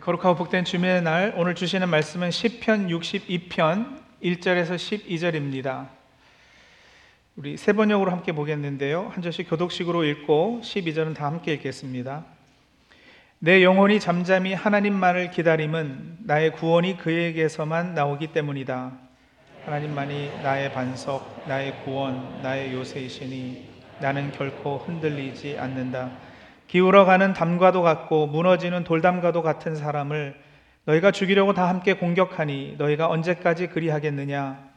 거룩하고 복된 주민의 날, 오늘 주시는 말씀은 시편 62편 1절에서 12절입니다. 우리 세 번역으로 함께 보겠는데요, 한 절씩 교독식으로 읽고 12절은 다 함께 읽겠습니다. 내 영혼이 잠잠히 하나님만을 기다림은 나의 구원이 그에게서만 나오기 때문이다. 하나님만이 나의 반석, 나의 구원, 나의 요새이시니 나는 결코 흔들리지 않는다. 기울어가는 담과도 같고 무너지는 돌담과도 같은 사람을 너희가 죽이려고 다 함께 공격하니 너희가 언제까지 그리하겠느냐?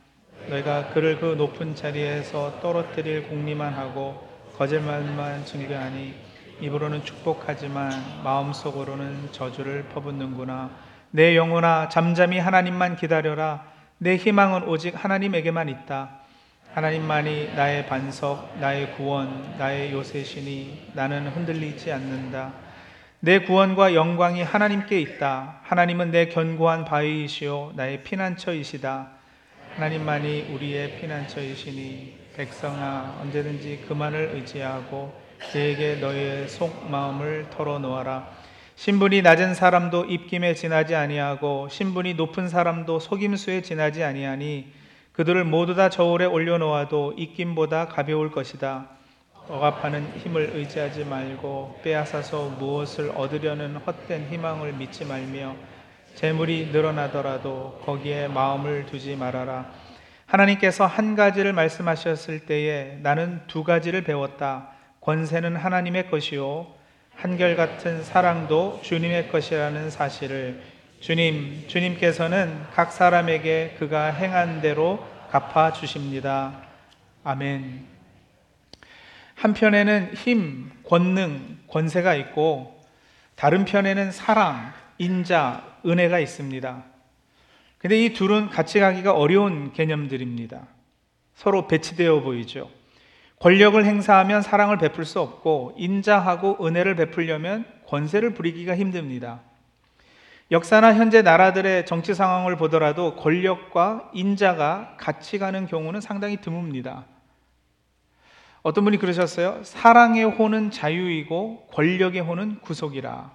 너희가 그를 그 높은 자리에서 떨어뜨릴 공리만 하고 거짓말만 증거하니 입으로는 축복하지만 마음속으로는 저주를 퍼붓는구나. 내 영혼아, 잠잠히 하나님만 기다려라. 내 희망은 오직 하나님에게만 있다. 하나님만이 나의 반석, 나의 구원, 나의 요새시니 나는 흔들리지 않는다. 내 구원과 영광이 하나님께 있다. 하나님은 내 견고한 바위이시오 나의 피난처이시다. 하나님만이 우리의 피난처이시니 백성아, 언제든지 그만을 의지하고 그에게 너의 속마음을 털어놓아라. 신분이 낮은 사람도 입김에 지나지 아니하고 신분이 높은 사람도 속임수에 지나지 아니하니 그들을 모두 다 저울에 올려놓아도 입김보다 가벼울 것이다. 억압하는 힘을 의지하지 말고 빼앗아서 무엇을 얻으려는 헛된 희망을 믿지 말며 재물이 늘어나더라도 거기에 마음을 두지 말아라. 하나님께서 한 가지를 말씀하셨을 때에 나는 두 가지를 배웠다. 권세는 하나님의 것이요 한결같은 사랑도 주님의 것이라는 사실을. 주님께서는 각 사람에게 그가 행한 대로 갚아주십니다. 아멘. 한편에는 힘, 권능, 권세가 있고 다른 편에는 사랑, 인자, 은혜가 있습니다. 근데 이 둘은 같이 가기가 어려운 개념들입니다. 서로 배치되어 보이죠. 권력을 행사하면 사랑을 베풀 수 없고 인자하고 은혜를 베풀려면 권세를 부리기가 힘듭니다. 역사나 현재 나라들의 정치 상황을 보더라도 권력과 인자가 같이 가는 경우는 상당히 드뭅니다. 어떤 분이 그러셨어요. 사랑의 혼은 자유이고 권력의 혼은 구속이라.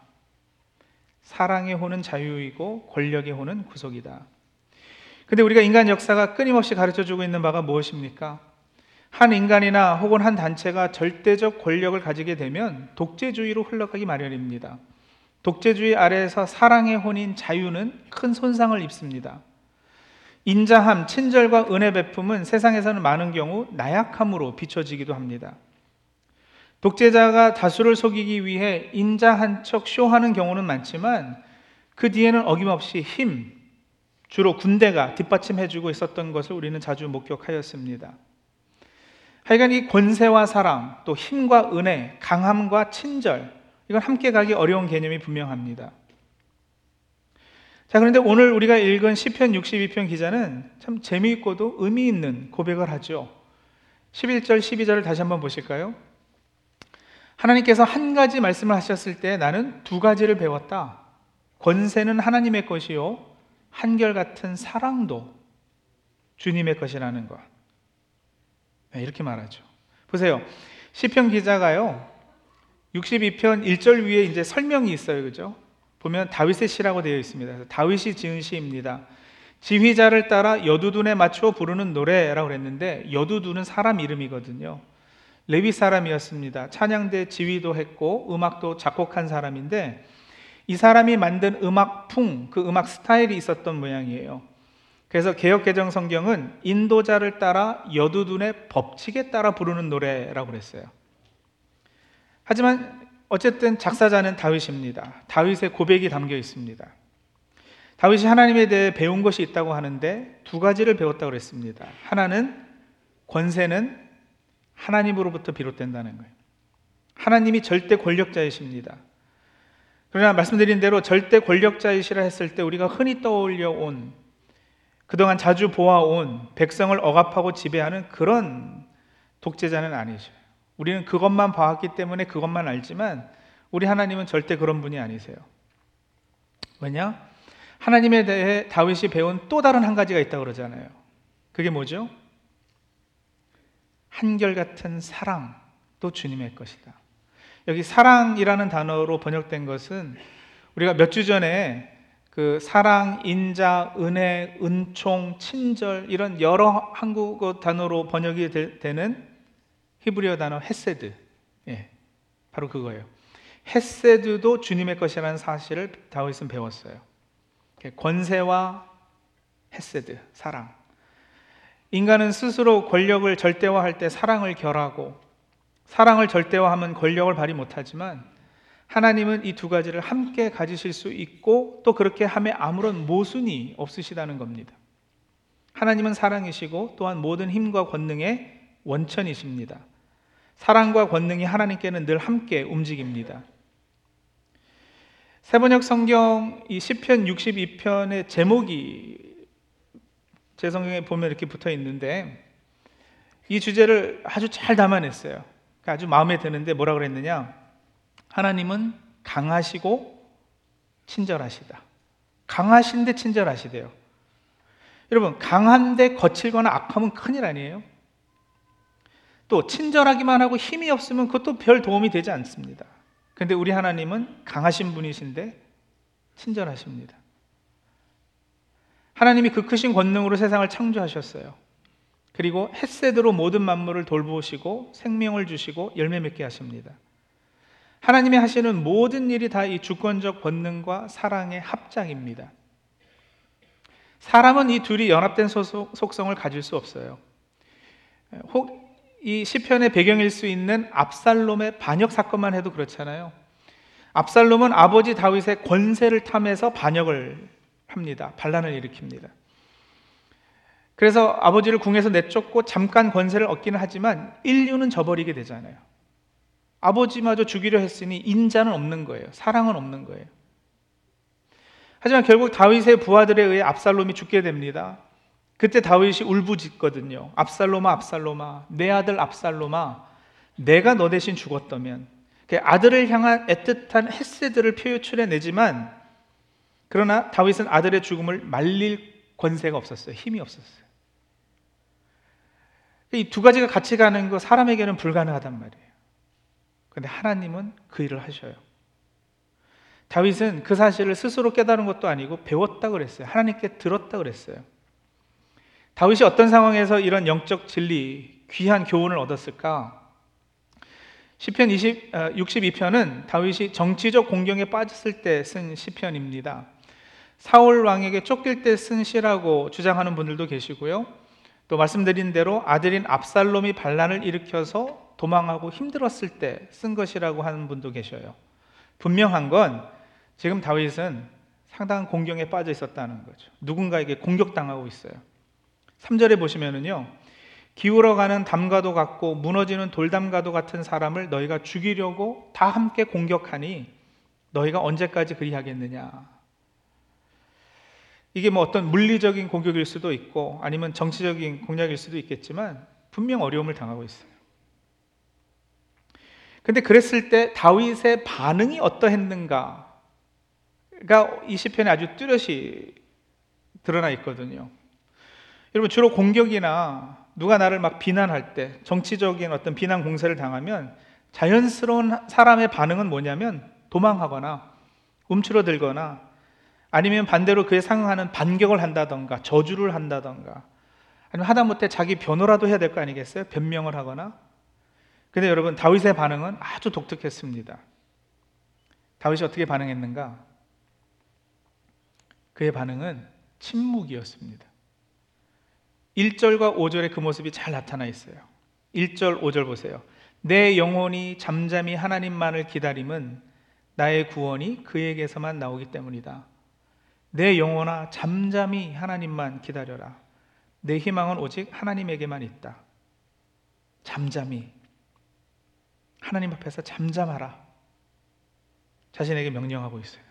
사랑의 혼은 자유이고 권력의 혼은 구속이다. 근데 우리가 인간 역사가 끊임없이 가르쳐주고 있는 바가 무엇입니까? 한 인간이나 혹은 한 단체가 절대적 권력을 가지게 되면 독재주의로 흘러가기 마련입니다. 독재주의 아래에서 사랑의 혼인 자유는 큰 손상을 입습니다. 인자함, 친절과 은혜 베품은 세상에서는 많은 경우 나약함으로 비춰지기도 합니다. 독재자가 다수를 속이기 위해 인자한 척 쇼하는 경우는 많지만 그 뒤에는 어김없이 힘, 주로 군대가 뒷받침해주고 있었던 것을 우리는 자주 목격하였습니다. 하여간 이 권세와 사랑, 또 힘과 은혜, 강함과 친절, 이건 함께 가기 어려운 개념이 분명합니다. 자, 그런데 오늘 우리가 읽은 시편 62편 기자는 참 재미있고도 의미 있는 고백을 하죠. 11절, 12절을 다시 한번 보실까요? 하나님께서 한 가지 말씀을 하셨을 때 나는 두 가지를 배웠다. 권세는 하나님의 것이요 한결같은 사랑도 주님의 것이라는 것. 네, 이렇게 말하죠. 보세요. 시편 기자가요 62편 1절 위에 이제 설명이 있어요. 그죠? 보면 다윗의 시라고 되어 있습니다. 다윗이 지은 시입니다. 지휘자를 따라 여두둔에 맞추어 부르는 노래라고 그랬는데 여두둔은 사람 이름이거든요. 레위 사람이었습니다. 찬양대 지휘도 했고 음악도 작곡한 사람인데 이 사람이 만든 음악풍, 그 음악 스타일이 있었던 모양이에요. 그래서 개역개정 성경은 인도자를 따라 여두둔의 법칙에 따라 부르는 노래라고 그랬어요. 하지만 어쨌든 작사자는 다윗입니다. 다윗의 고백이 담겨 있습니다. 다윗이 하나님에 대해 배운 것이 있다고 하는데 두 가지를 배웠다고 그랬습니다. 하나는 권세는 하나님으로부터 비롯된다는 거예요. 하나님이 절대 권력자이십니다. 그러나 말씀드린 대로 절대 권력자이시라 했을 때 우리가 흔히 떠올려온, 그동안 자주 보아온 백성을 억압하고 지배하는 그런 독재자는 아니죠. 우리는 그것만 봐왔기 때문에 그것만 알지만 우리 하나님은 절대 그런 분이 아니세요. 왜냐? 하나님에 대해 다윗이 배운 또 다른 한 가지가 있다고 그러잖아요. 그게 뭐죠? 한결같은 사랑도 주님의 것이다. 여기 사랑이라는 단어로 번역된 것은 우리가 몇 주 전에 그 사랑, 인자, 은혜, 은총, 친절 이런 여러 한국어 단어로 번역이 되는 히브리어 단어 헤세드, 바로 그거예요. 헤세드도 주님의 것이라는 사실을 다윗은 배웠어요. 권세와 헤세드, 사랑. 인간은 스스로 권력을 절대화할 때 사랑을 결하고, 사랑을 절대화하면 권력을 발휘 못하지만 하나님은 이 두 가지를 함께 가지실 수 있고 또 그렇게 함에 아무런 모순이 없으시다는 겁니다. 하나님은 사랑이시고 또한 모든 힘과 권능의 원천이십니다. 사랑과 권능이 하나님께는 늘 함께 움직입니다. 새번역 성경 이 시편 62편의 제목이 제 성경에 보면 이렇게 붙어 있는데 이 주제를 아주 잘 담아냈어요. 아주 마음에 드는데 뭐라 그랬느냐? 하나님은 강하시고 친절하시다. 강하신데 친절하시대요. 여러분, 강한데 거칠거나 악하면 큰일 아니에요? 또 친절하기만 하고 힘이 없으면 그것도 별 도움이 되지 않습니다. 근데 우리 하나님은 강하신 분이신데 친절하십니다. 하나님이 그 크신 권능으로 세상을 창조하셨어요. 그리고 햇새대로 모든 만물을 돌보시고 생명을 주시고 열매 맺게 하십니다. 하나님이 하시는 모든 일이 다 이 주권적 권능과 사랑의 합작입니다. 사람은 이 둘이 연합된 속성을 가질 수 없어요. 혹 이 시편의 배경일 수 있는 압살롬의 반역 사건만 해도 그렇잖아요. 압살롬은 아버지 다윗의 권세를 탐해서 반역을 합니다. 반란을 일으킵니다. 그래서 아버지를 궁에서 내쫓고 잠깐 권세를 얻기는 하지만 인류는 저버리게 되잖아요. 아버지마저 죽이려 했으니 인자는 없는 거예요. 사랑은 없는 거예요. 하지만 결국 다윗의 부하들에 의해 압살롬이 죽게 됩니다. 그때 다윗이 울부짖거든요. 압살롬아, 압살롬아, 내 아들 압살롬아, 내가 너 대신 죽었다면. 아들을 향한 애틋한 헤세드를 표출해내지만 그러나 다윗은 아들의 죽음을 말릴 권세가 없었어요. 힘이 없었어요. 이 두 가지가 같이 가는 거 사람에게는 불가능하단 말이에요. 근데 하나님은 그 일을 하셔요. 다윗은 그 사실을 스스로 깨달은 것도 아니고 배웠다 그랬어요. 하나님께 들었다 그랬어요. 다윗이 어떤 상황에서 이런 영적 진리, 귀한 교훈을 얻었을까? 시편 62편은 다윗이 정치적 공경에 빠졌을 때 쓴 시편입니다. 사울 왕에게 쫓길 때 쓴 시라고 주장하는 분들도 계시고요. 또 말씀드린 대로 아들인 압살롬이 반란을 일으켜서 도망하고 힘들었을 때 쓴 것이라고 하는 분도 계셔요. 분명한 건 지금 다윗은 상당한 공경에 빠져 있었다는 거죠. 누군가에게 공격당하고 있어요. 3절에 보시면은요, 기울어가는 담가도 같고 무너지는 돌담가도 같은 사람을 너희가 죽이려고 다 함께 공격하니 너희가 언제까지 그리하겠느냐. 이게 뭐 어떤 물리적인 공격일 수도 있고 아니면 정치적인 공략일 수도 있겠지만 분명 어려움을 당하고 있어요. 근데 그랬을 때 다윗의 반응이 어떠했는가가 이 시편에 아주 뚜렷이 드러나 있거든요. 여러분, 주로 공격이나 누가 나를 막 비난할 때 정치적인 어떤 비난 공세를 당하면 자연스러운 사람의 반응은 뭐냐면 도망하거나 움츠러들거나 아니면 반대로 그에 상응하는 반격을 한다던가 저주를 한다던가 아니면 하다못해 자기 변호라도 해야 될 거 아니겠어요? 변명을 하거나. 근데 여러분, 다윗의 반응은 아주 독특했습니다. 다윗이 어떻게 반응했는가? 그의 반응은 침묵이었습니다. 1절과 5절에 그 모습이 잘 나타나 있어요. 1절, 5절 보세요. 내 영혼이 잠잠히 하나님만을 기다림은 나의 구원이 그에게서만 나오기 때문이다. 내 영혼아, 잠잠히 하나님만 기다려라. 내 희망은 오직 하나님에게만 있다. 잠잠히. 하나님 앞에서 잠잠하라. 자신에게 명령하고 있어요.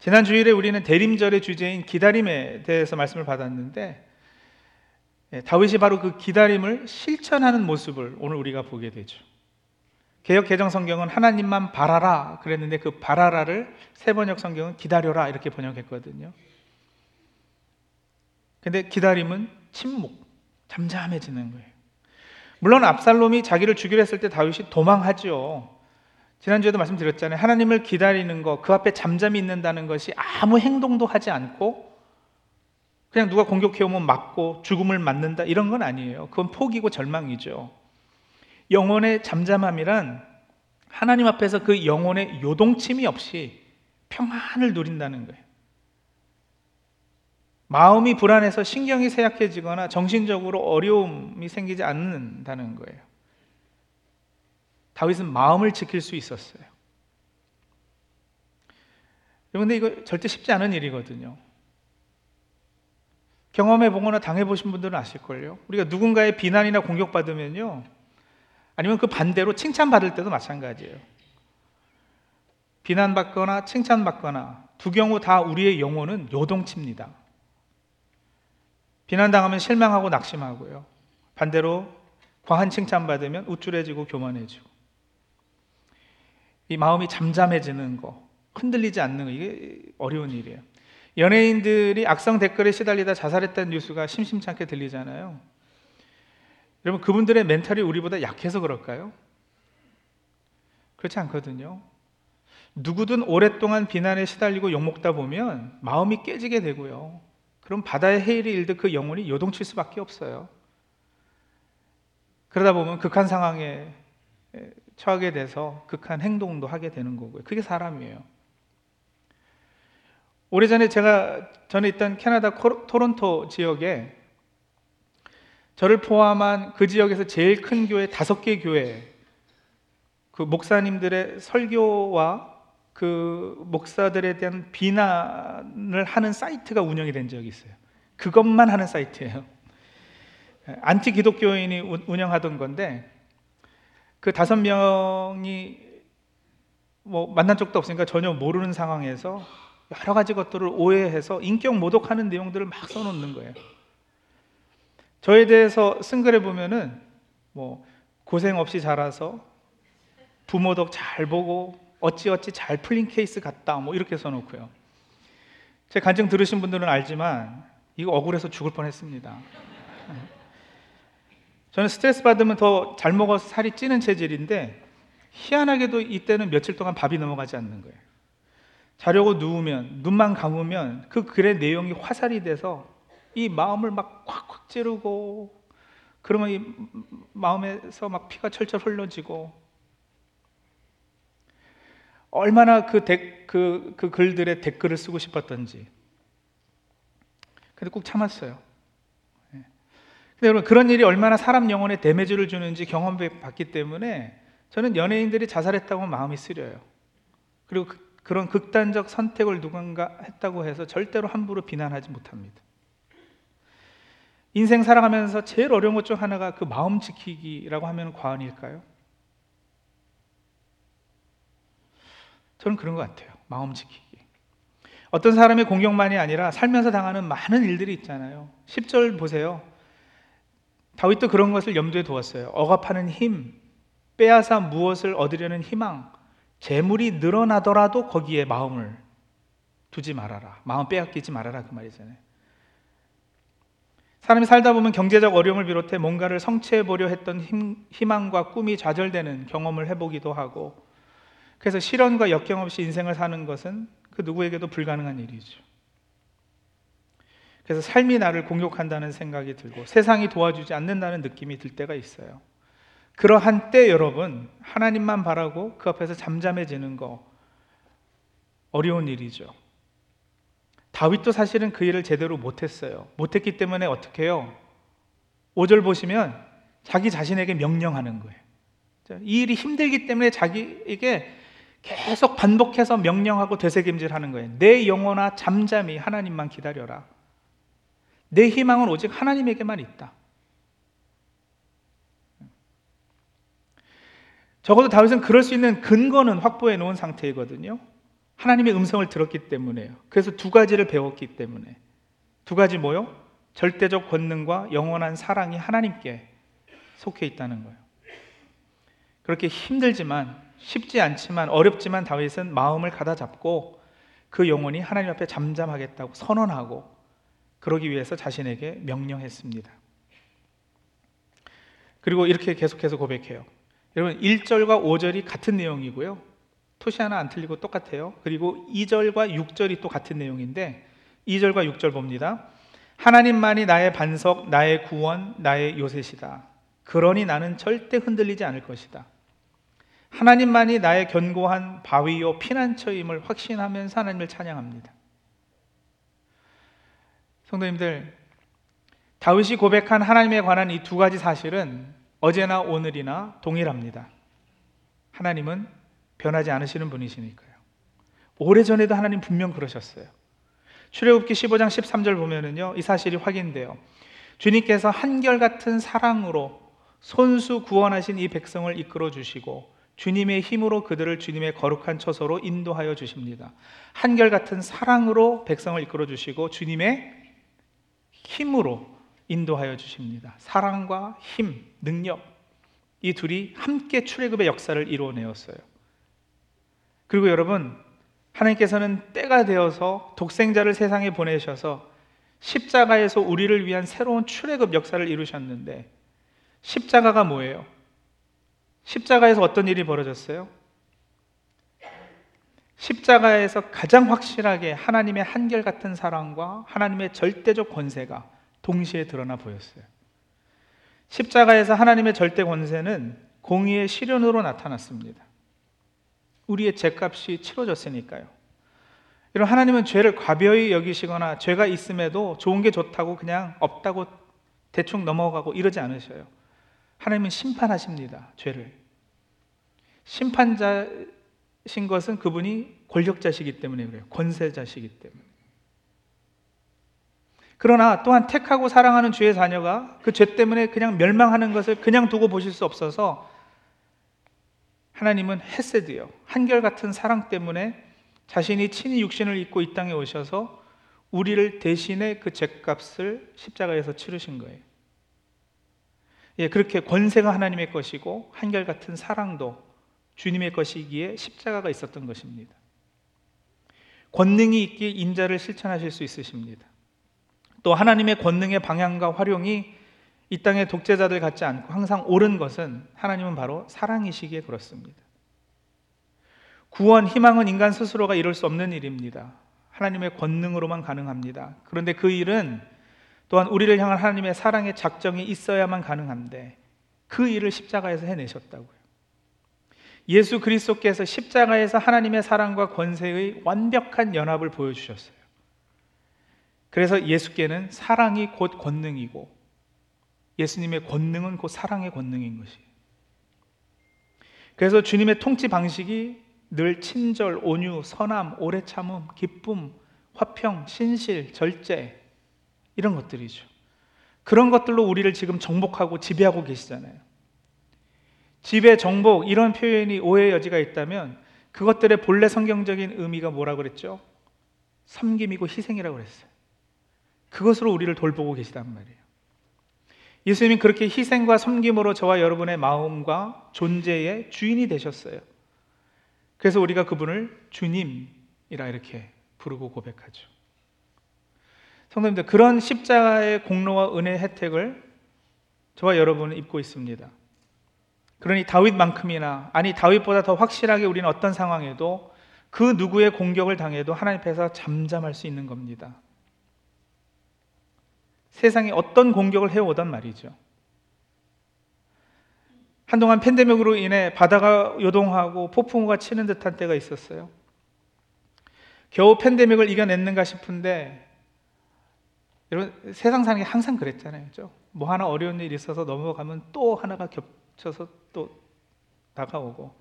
지난 주일에 우리는 대림절의 주제인 기다림에 대해서 말씀을 받았는데 다윗이 바로 그 기다림을 실천하는 모습을 오늘 우리가 보게 되죠. 개역 개정 성경은 하나님만 바라라 그랬는데 그 바라라를 새번역 성경은 기다려라 이렇게 번역했거든요. 근데 기다림은 침묵, 잠잠해지는 거예요. 물론 압살롬이 자기를 죽이려 했을 때 다윗이 도망하죠. 지난주에도 말씀드렸잖아요. 하나님을 기다리는 것, 그 앞에 잠잠히 있는다는 것이 아무 행동도 하지 않고 그냥 누가 공격해오면 맞고 죽음을 맞는다, 이런 건 아니에요. 그건 포기고 절망이죠. 영혼의 잠잠함이란 하나님 앞에서 그 영혼의 요동침이 없이 평안을 누린다는 거예요. 마음이 불안해서 신경이 쇠약해지거나 정신적으로 어려움이 생기지 않는다는 거예요. 다윗은 마음을 지킬 수 있었어요. 그런데 이거 절대 쉽지 않은 일이거든요. 경험해보거나 당해보신 분들은 아실걸요. 우리가 누군가의 비난이나 공격받으면요, 아니면 그 반대로 칭찬받을 때도 마찬가지예요. 비난받거나 칭찬받거나 두 경우 다 우리의 영혼은 요동칩니다. 비난당하면 실망하고 낙심하고요, 반대로 과한 칭찬받으면 우쭐해지고 교만해지고. 이 마음이 잠잠해지는 거, 흔들리지 않는 거, 이게 어려운 일이에요. 연예인들이 악성 댓글에 시달리다 자살했다는 뉴스가 심심찮게 들리잖아요. 여러분, 그분들의 멘탈이 우리보다 약해서 그럴까요? 그렇지 않거든요. 누구든 오랫동안 비난에 시달리고 욕먹다 보면 마음이 깨지게 되고요, 그럼 바다의 해일이 일듯 그 영혼이 요동칠 수밖에 없어요. 그러다 보면 극한 상황에 처하게 돼서 극한 행동도 하게 되는 거고요. 그게 사람이에요. 오래전에 제가 전에 있던 캐나다 토론토 지역에 저를 포함한 그 지역에서 제일 큰 교회 5개 교회 그 목사님들의 설교와 그 목사들에 대한 비난을 하는 사이트가 운영이 된 적이 있어요. 그것만 하는 사이트예요. 안티 기독교인이 운영하던 건데 그 5명이 뭐 만난 적도 없으니까 전혀 모르는 상황에서 여러 가지 것들을 오해해서 인격 모독하는 내용들을 막 써놓는 거예요. 저에 대해서 쓴 글에 보면은 뭐 고생 없이 자라서 부모 덕 잘 보고 어찌어찌 잘 풀린 케이스 같다, 뭐 이렇게 써놓고요. 제 간증 들으신 분들은 알지만 이거 억울해서 죽을 뻔했습니다. 저는 스트레스 받으면 더 잘 먹어서 살이 찌는 체질인데 희한하게도 이때는 며칠 동안 밥이 넘어가지 않는 거예요. 자려고 누우면, 눈만 감으면 그 글의 내용이 화살이 돼서 이 마음을 막 콱콱 찌르고, 그러면 이 마음에서 막 피가 철철 흘러지고. 얼마나 그 글들의 댓글을 쓰고 싶었던지. 근데 꼭 참았어요. 근데 여러분, 그런 일이 얼마나 사람 영혼에 데미지를 주는지 경험해 봤기 때문에 저는 연예인들이 자살했다고 하면 마음이 쓰려요. 그리고 그런 극단적 선택을 누군가 했다고 해서 절대로 함부로 비난하지 못합니다. 인생 살아가면서 제일 어려운 것 중 하나가 그 마음 지키기라고 하면 과언일까요? 저는 그런 것 같아요. 마음 지키기. 어떤 사람의 공격만이 아니라 살면서 당하는 많은 일들이 있잖아요. 10절 보세요. 다윗도 그런 것을 염두에 두었어요. 억압하는 힘, 빼앗아 무엇을 얻으려는 희망, 재물이 늘어나더라도 거기에 마음을 두지 말아라. 마음 빼앗기지 말아라, 그 말이잖아요. 사람이 살다 보면 경제적 어려움을 비롯해 뭔가를 성취해보려 했던 희망과 꿈이 좌절되는 경험을 해보기도 하고, 그래서 시련과 역경 없이 인생을 사는 것은 그 누구에게도 불가능한 일이죠. 그래서 삶이 나를 공격한다는 생각이 들고 세상이 도와주지 않는다는 느낌이 들 때가 있어요. 그러한 때 여러분, 하나님만 바라고 그 앞에서 잠잠해지는 거 어려운 일이죠. 다윗도 사실은 그 일을 제대로 못했어요. 못했기 때문에 어떻게 해요? 5절 보시면 자기 자신에게 명령하는 거예요. 이 일이 힘들기 때문에 자기에게 계속 반복해서 명령하고 되새김질하는 거예요. 내 영혼아 잠잠히 하나님만 기다려라. 내 희망은 오직 하나님에게만 있다. 적어도 다윗은 그럴 수 있는 근거는 확보해 놓은 상태이거든요. 하나님의 음성을 들었기 때문에요. 그래서 두 가지를 배웠기 때문에. 두 가지 뭐요? 절대적 권능과 영원한 사랑이 하나님께 속해 있다는 거예요. 그렇게 힘들지만, 쉽지 않지만, 어렵지만 다윗은 마음을 가다잡고 그 영혼이 하나님 앞에 잠잠하겠다고 선언하고, 그러기 위해서 자신에게 명령했습니다. 그리고 이렇게 계속해서 고백해요. 여러분 1절과 5절이 같은 내용이고요. 토시 하나 안 틀리고 똑같아요. 그리고 2절과 6절이 또 같은 내용인데 2절과 6절 봅니다. 하나님만이 나의 반석, 나의 구원, 나의 요새시다. 그러니 나는 절대 흔들리지 않을 것이다. 하나님만이 나의 견고한 바위요 피난처임을 확신하면서 하나님을 찬양합니다. 성도님들, 다윗이 고백한 하나님에 관한 이 두 가지 사실은 어제나 오늘이나 동일합니다. 하나님은 변하지 않으시는 분이시니까요. 오래전에도 하나님 분명 그러셨어요. 출애굽기 15장 13절 보면은요, 이 사실이 확인돼요. 주님께서 한결같은 사랑으로 손수 구원하신 이 백성을 이끌어 주시고 주님의 힘으로 그들을 주님의 거룩한 처소로 인도하여 주십니다. 한결같은 사랑으로 백성을 이끌어 주시고 주님의 힘으로 인도하여 주십니다. 사랑과 힘, 능력, 이 둘이 함께 출애굽의 역사를 이루어내었어요. 그리고 여러분, 하나님께서는 때가 되어서 독생자를 세상에 보내셔서 십자가에서 우리를 위한 새로운 출애굽 역사를 이루셨는데, 십자가가 뭐예요? 십자가에서 어떤 일이 벌어졌어요? 십자가에서 가장 확실하게 하나님의 한결같은 사랑과 하나님의 절대적 권세가 동시에 드러나 보였어요. 십자가에서 하나님의 절대 권세는 공의의 실현으로 나타났습니다. 우리의 죄값이 치러졌으니까요. 이런 하나님은 죄를 과벼히 여기시거나 죄가 있음에도 좋은 게 좋다고 그냥 없다고 대충 넘어가고 이러지 않으셔요. 하나님은 심판하십니다. 죄를. 심판자신 것은 그분이 권력자시기 때문에 그래요. 권세자시기 때문에. 그러나 또한 택하고 사랑하는 주의 자녀가 그 죄 때문에 그냥 멸망하는 것을 그냥 두고 보실 수 없어서 하나님은 헤세드요, 한결같은 사랑 때문에 자신이 친히 육신을 입고 이 땅에 오셔서 우리를 대신해 그 죄값을 십자가에서 치르신 거예요. 예, 그렇게 권세가 하나님의 것이고 한결같은 사랑도 주님의 것이기에 십자가가 있었던 것입니다. 권능이 있기에 인자를 실천하실 수 있으십니다. 또 하나님의 권능의 방향과 활용이 이 땅의 독재자들 같지 않고 항상 옳은 것은 하나님은 바로 사랑이시기에 그렇습니다. 구원, 희망은 인간 스스로가 이룰 수 없는 일입니다. 하나님의 권능으로만 가능합니다. 그런데 그 일은 또한 우리를 향한 하나님의 사랑의 작정이 있어야만 가능한데 그 일을 십자가에서 해내셨다고요. 예수 그리스도께서 십자가에서 하나님의 사랑과 권세의 완벽한 연합을 보여주셨어요. 그래서 예수께는 사랑이 곧 권능이고 예수님의 권능은 곧 사랑의 권능인 것이에요. 그래서 주님의 통치 방식이 늘 친절, 온유, 선함, 오래 참음, 기쁨, 화평, 신실, 절제 이런 것들이죠. 그런 것들로 우리를 지금 정복하고 지배하고 계시잖아요. 지배, 정복 이런 표현이 오해의 여지가 있다면 그것들의 본래 성경적인 의미가 뭐라고 그랬죠? 섬김이고 희생이라고 그랬어요. 그것으로 우리를 돌보고 계시단 말이에요. 예수님은 그렇게 희생과 섬김으로 저와 여러분의 마음과 존재의 주인이 되셨어요. 그래서 우리가 그분을 주님이라 이렇게 부르고 고백하죠. 성도님들, 그런 십자가의 공로와 은혜의 혜택을 저와 여러분은 입고 있습니다. 그러니 다윗만큼이나, 아니 다윗보다 더 확실하게 우리는 어떤 상황에도 그 누구의 공격을 당해도 하나님 앞에서 잠잠할 수 있는 겁니다. 세상이 어떤 공격을 해오던 말이죠. 한동안 팬데믹으로 인해 바다가 요동하고 폭풍우가 치는 듯한 때가 있었어요. 겨우 팬데믹을 이겨냈는가 싶은데, 여러분 세상 사는 게 항상 그랬잖아요. 그렇죠? 뭐 하나 어려운 일이 있어서 넘어가면 또 하나가 겹쳐서 또 다가오고,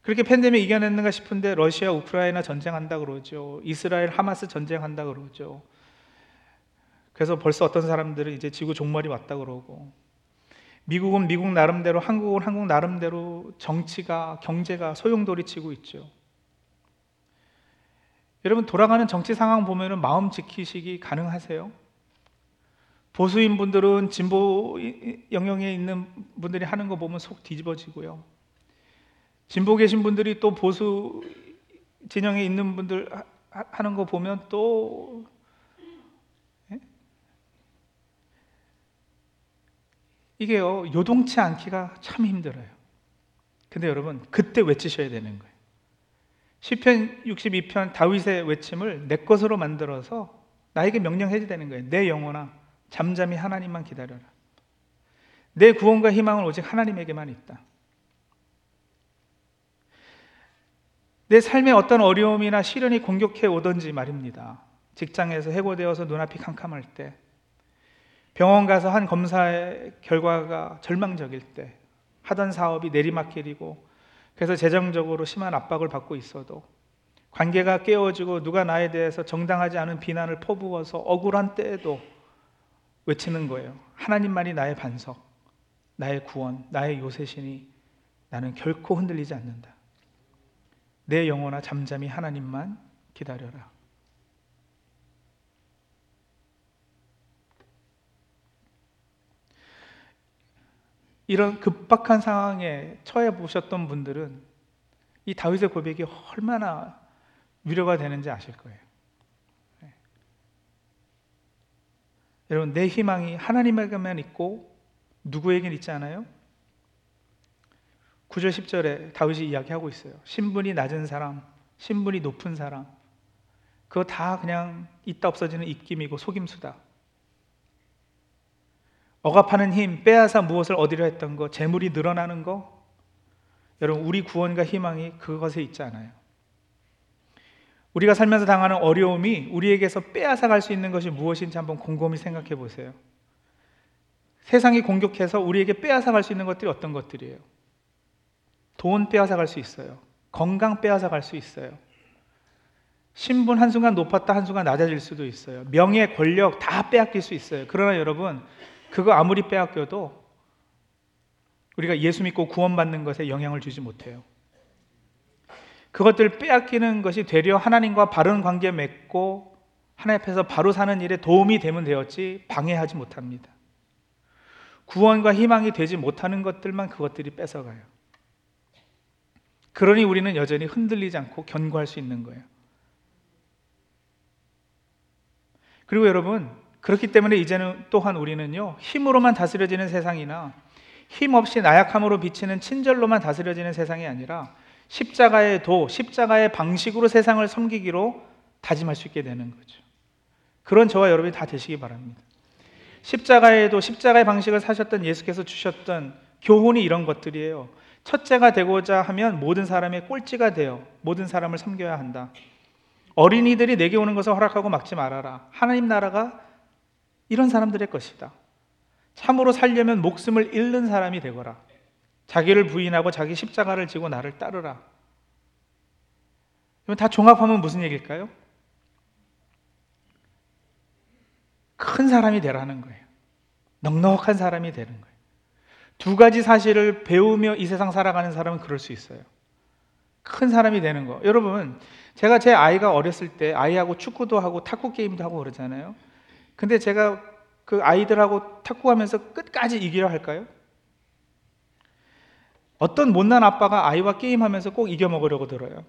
그렇게 팬데믹 이겨냈는가 싶은데 러시아 우크라이나 전쟁한다 그러죠. 이스라엘 하마스 전쟁한다 그러죠. 그래서 벌써 어떤 사람들은 이제 지구 종말이 왔다 그러고, 미국은 미국 나름대로, 한국은 한국 나름대로 정치가, 경제가 소용돌이치고 있죠. 여러분 돌아가는 정치 상황 보면은 마음 지키시기 가능하세요? 보수인 분들은 진보 영역에 있는 분들이 하는 거 보면 속 뒤집어지고요. 진보 계신 분들이 또 보수 진영에 있는 분들 하는 거 보면 또 이게요, 요동치 않기가 참 힘들어요. 근데 여러분, 그때 외치셔야 되는 거예요. 시편 62편 다윗의 외침을 내 것으로 만들어서 나에게 명령해야 되는 거예요. 내 영혼아, 잠잠히 하나님만 기다려라. 내 구원과 희망은 오직 하나님에게만 있다. 내 삶에 어떤 어려움이나 시련이 공격해 오든지 말입니다. 직장에서 해고되어서 눈앞이 캄캄할 때, 병원 가서 한 검사의 결과가 절망적일 때, 하던 사업이 내리막길이고 그래서 재정적으로 심한 압박을 받고 있어도 관계가 깨어지고 누가 나에 대해서 정당하지 않은 비난을 퍼부어서 억울한 때에도 외치는 거예요. 하나님만이 나의 반석, 나의 구원, 나의 요새시니 나는 결코 흔들리지 않는다. 내 영혼아 잠잠히 하나님만 기다려라. 이런 급박한 상황에 처해 보셨던 분들은 이 다윗의 고백이 얼마나 위로가 되는지 아실 거예요. 네. 여러분, 내 희망이 하나님에게만 있고 누구에겐 있지 않아요? 9절 10절에 다윗이 이야기하고 있어요. 신분이 낮은 사람, 신분이 높은 사람, 그거 다 그냥 있다 없어지는 입김이고 속임수다. 억압하는 힘, 빼앗아 무엇을 얻으려 했던 거, 재물이 늘어나는 거, 여러분 우리 구원과 희망이 그것에 있지 않아요. 우리가 살면서 당하는 어려움이 우리에게서 빼앗아 갈 수 있는 것이 무엇인지 한번 곰곰이 생각해 보세요. 세상이 공격해서 우리에게 빼앗아 갈 수 있는 것들이 어떤 것들이에요? 돈 빼앗아 갈 수 있어요. 건강 빼앗아 갈 수 있어요. 신분 한순간 높았다 한순간 낮아질 수도 있어요. 명예, 권력 다 빼앗길 수 있어요. 그러나 여러분, 그거 아무리 빼앗겨도 우리가 예수 믿고 구원받는 것에 영향을 주지 못해요. 그것들을 빼앗기는 것이 되려 하나님과 바른 관계 맺고 하나님 앞에서 바로 사는 일에 도움이 되면 되었지 방해하지 못합니다. 구원과 희망이 되지 못하는 것들만 그것들이 뺏어가요. 그러니 우리는 여전히 흔들리지 않고 견고할 수 있는 거예요. 그리고 여러분, 그렇기 때문에 이제는 또한 우리는요, 힘으로만 다스려지는 세상이나 힘 없이 나약함으로 비치는 친절로만 다스려지는 세상이 아니라 십자가의 도, 십자가의 방식으로 세상을 섬기기로 다짐할 수 있게 되는 거죠. 그런 저와 여러분이 다 되시기 바랍니다. 십자가의 도, 십자가의 방식을 사셨던 예수께서 주셨던 교훈이 이런 것들이에요. 첫째가 되고자 하면 모든 사람의 꼴찌가 되어 모든 사람을 섬겨야 한다. 어린이들이 내게 오는 것을 허락하고 막지 말아라. 하나님 나라가 이런 사람들의 것이다. 참으로 살려면 목숨을 잃는 사람이 되거라. 자기를 부인하고 자기 십자가를 지고 나를 따르라. 이건 다 종합하면 무슨 얘기일까요? 큰 사람이 되라는 거예요. 넉넉한 사람이 되는 거예요. 두 가지 사실을 배우며 이 세상 살아가는 사람은 그럴 수 있어요. 큰 사람이 되는 거. 여러분, 제가 제 아이가 어렸을 때 아이하고 축구도 하고 탁구 게임도 하고 그러잖아요. 근데 제가 그 아이들하고 탁구하면서 끝까지 이기려 할까요? 어떤 못난 아빠가 아이와 게임하면서 꼭 이겨먹으려고 들어요.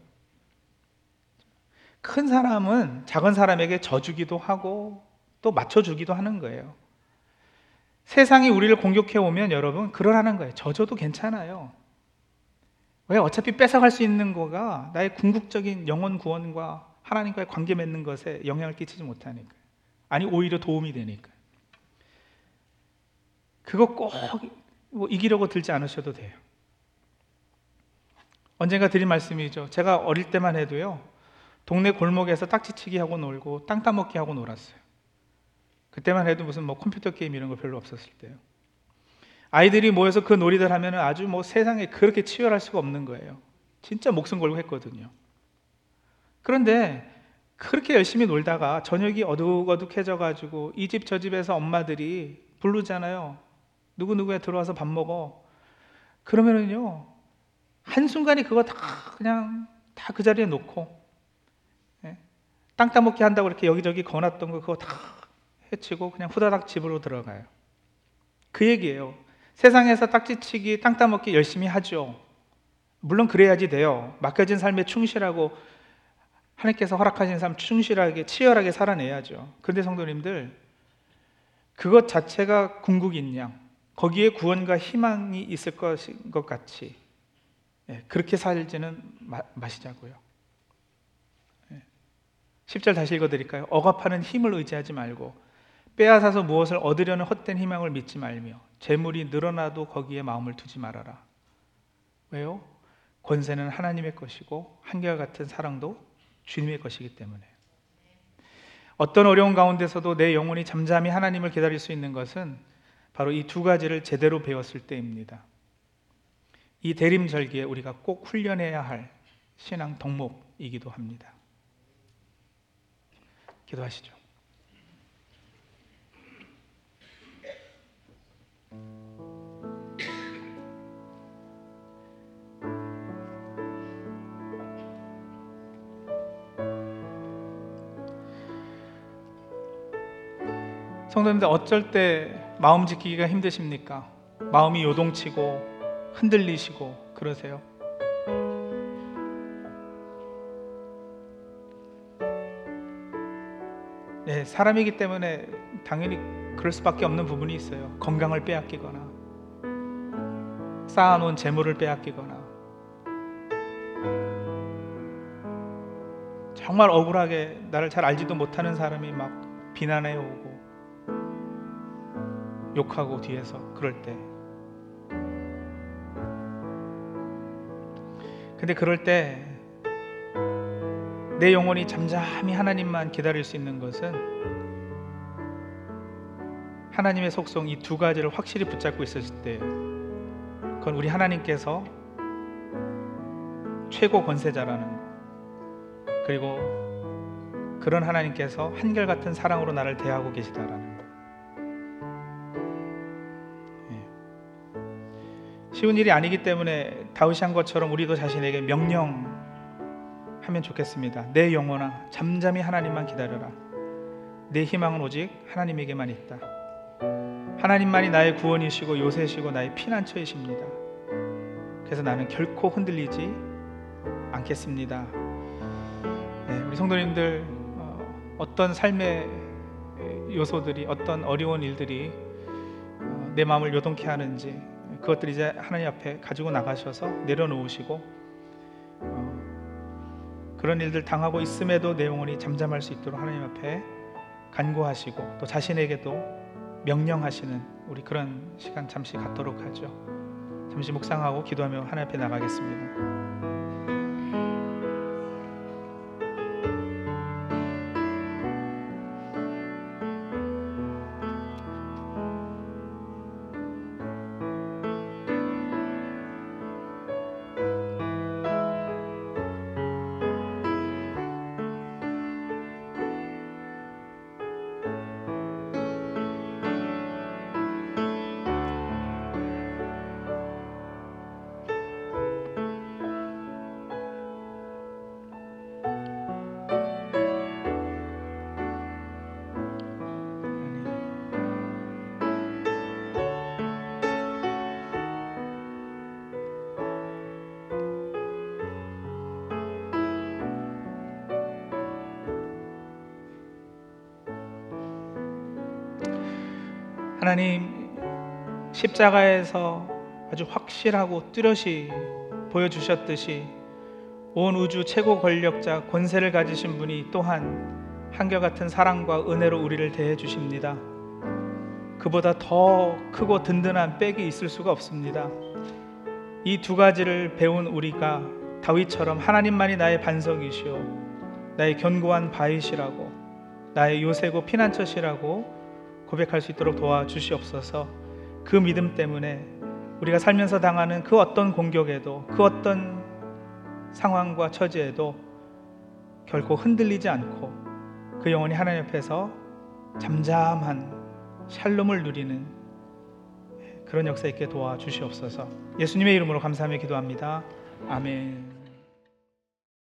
큰 사람은 작은 사람에게 져주기도 하고 또 맞춰주기도 하는 거예요. 세상이 우리를 공격해오면 여러분, 그러라는 거예요. 져줘도 괜찮아요. 왜? 어차피 뺏어갈 수 있는 거가 나의 궁극적인 영혼 구원과 하나님과의 관계 맺는 것에 영향을 끼치지 못하니까. 아니, 오히려 도움이 되니까. 그거 꼭 뭐 이기려고 들지 않으셔도 돼요. 언젠가 드린 말씀이죠. 제가 어릴 때만 해도요, 동네 골목에서 딱지치기 하고 놀고 땅 따먹기 하고 놀았어요. 그때만 해도 무슨 뭐 컴퓨터 게임 이런 거 별로 없었을 때요. 아이들이 모여서 그 놀이들 하면은 아주 뭐 세상에 그렇게 치열할 수가 없는 거예요. 진짜 목숨 걸고 했거든요. 그런데 그렇게 열심히 놀다가 저녁이 어둑어둑해져가지고 이 집 저 집에서 엄마들이 부르잖아요. 누구누구야 들어와서 밥 먹어. 그러면은요, 한순간에 그거 다 그냥 다 그 자리에 놓고, 예? 땅 따먹기 한다고 이렇게 여기저기 거놨던 거 그거 다 해치고 그냥 후다닥 집으로 들어가요. 그 얘기예요. 세상에서 딱지치기, 땅 따먹기 열심히 하죠. 물론 그래야지 돼요. 맡겨진 삶에 충실하고 하나님께서 허락하신 삶 충실하게, 치열하게 살아내야죠. 그런데 성도님들, 그것 자체가 궁극인 양, 거기에 구원과 희망이 있을 것인 것 같이 그렇게 살지는 마시자고요. 10절 다시 읽어드릴까요? 억압하는 힘을 의지하지 말고 빼앗아서 무엇을 얻으려는 헛된 희망을 믿지 말며 재물이 늘어나도 거기에 마음을 두지 말아라. 왜요? 권세는 하나님의 것이고 한결같은 사랑도 주님의 것이기 때문에. 어떤 어려운 가운데서도 내 영혼이 잠잠히 하나님을 기다릴 수 있는 것은 바로 이 두 가지를 제대로 배웠을 때입니다. 이 대림절기에 우리가 꼭 훈련해야 할 신앙 덕목이기도 합니다. 기도하시죠. 성도님들, 어쩔 때 마음 지키기가 힘드십니까? 마음이 요동치고 흔들리시고 그러세요? 네, 사람이기 때문에 당연히 그럴 수밖에 없는 부분이 있어요. 건강을 빼앗기거나 쌓아놓은 재물을 빼앗기거나 정말 억울하게 나를 잘 알지도 못하는 사람이 막 비난해 오고 욕하고 뒤에서 그럴 때, 근데 그럴 때 내 영혼이 잠잠히 하나님만 기다릴 수 있는 것은 하나님의 속성 이 두 가지를 확실히 붙잡고 있었을 때예요. 그건 우리 하나님께서 최고 권세자라는 것, 그리고 그런 하나님께서 한결같은 사랑으로 나를 대하고 계시다라는 것. 쉬운 일이 아니기 때문에 다윗이 한 것처럼 우리도 자신에게 명령 하면 좋겠습니다. 내 영혼아, 잠잠히 하나님만 기다려라. 내 희망은 오직 하나님에게만 있다. 하나님만이 나의 구원이시고 요새시고 나의 피난처이십니다. 그래서 나는 결코 흔들리지 않겠습니다. 네, 우리 성도님들, 어떤 삶의 요소들이, 어떤 어려운 일들이 내 마음을 요동케 하는지 그것들 이제 하나님 앞에 가지고 나가셔서 내려놓으시고, 그런 일들 당하고 있음에도 내 영혼이 잠잠할 수 있도록 하나님 앞에 간구하시고 또 자신에게도 명령하시는 우리 그런 시간 잠시 갖도록 하죠. 잠시 묵상하고 기도하며 하나님 앞에 나가겠습니다. 하나님, 십자가에서 아주 확실하고 뚜렷이 보여주셨듯이 온 우주 최고 권력자, 권세를 가지신 분이 또한 한결같은 사랑과 은혜로 우리를 대해 주십니다. 그보다 더 크고 든든한 백이 있을 수가 없습니다. 이 두 가지를 배운 우리가 다윗처럼 하나님만이 나의 반석이시오, 나의 견고한 바위시라고, 나의 요새고 피난처시라고 고백할 수 있도록 도와주시옵소서. 그 믿음 때문에 우리가 살면서 당하는 그 어떤 공격에도, 그 어떤 상황과 처지에도 결코 흔들리지 않고 그 영혼이 하나님 앞에서 잠잠한 샬롬을 누리는 그런 역사 있게 도와주시옵소서. 예수님의 이름으로 감사하며 기도합니다. 아멘.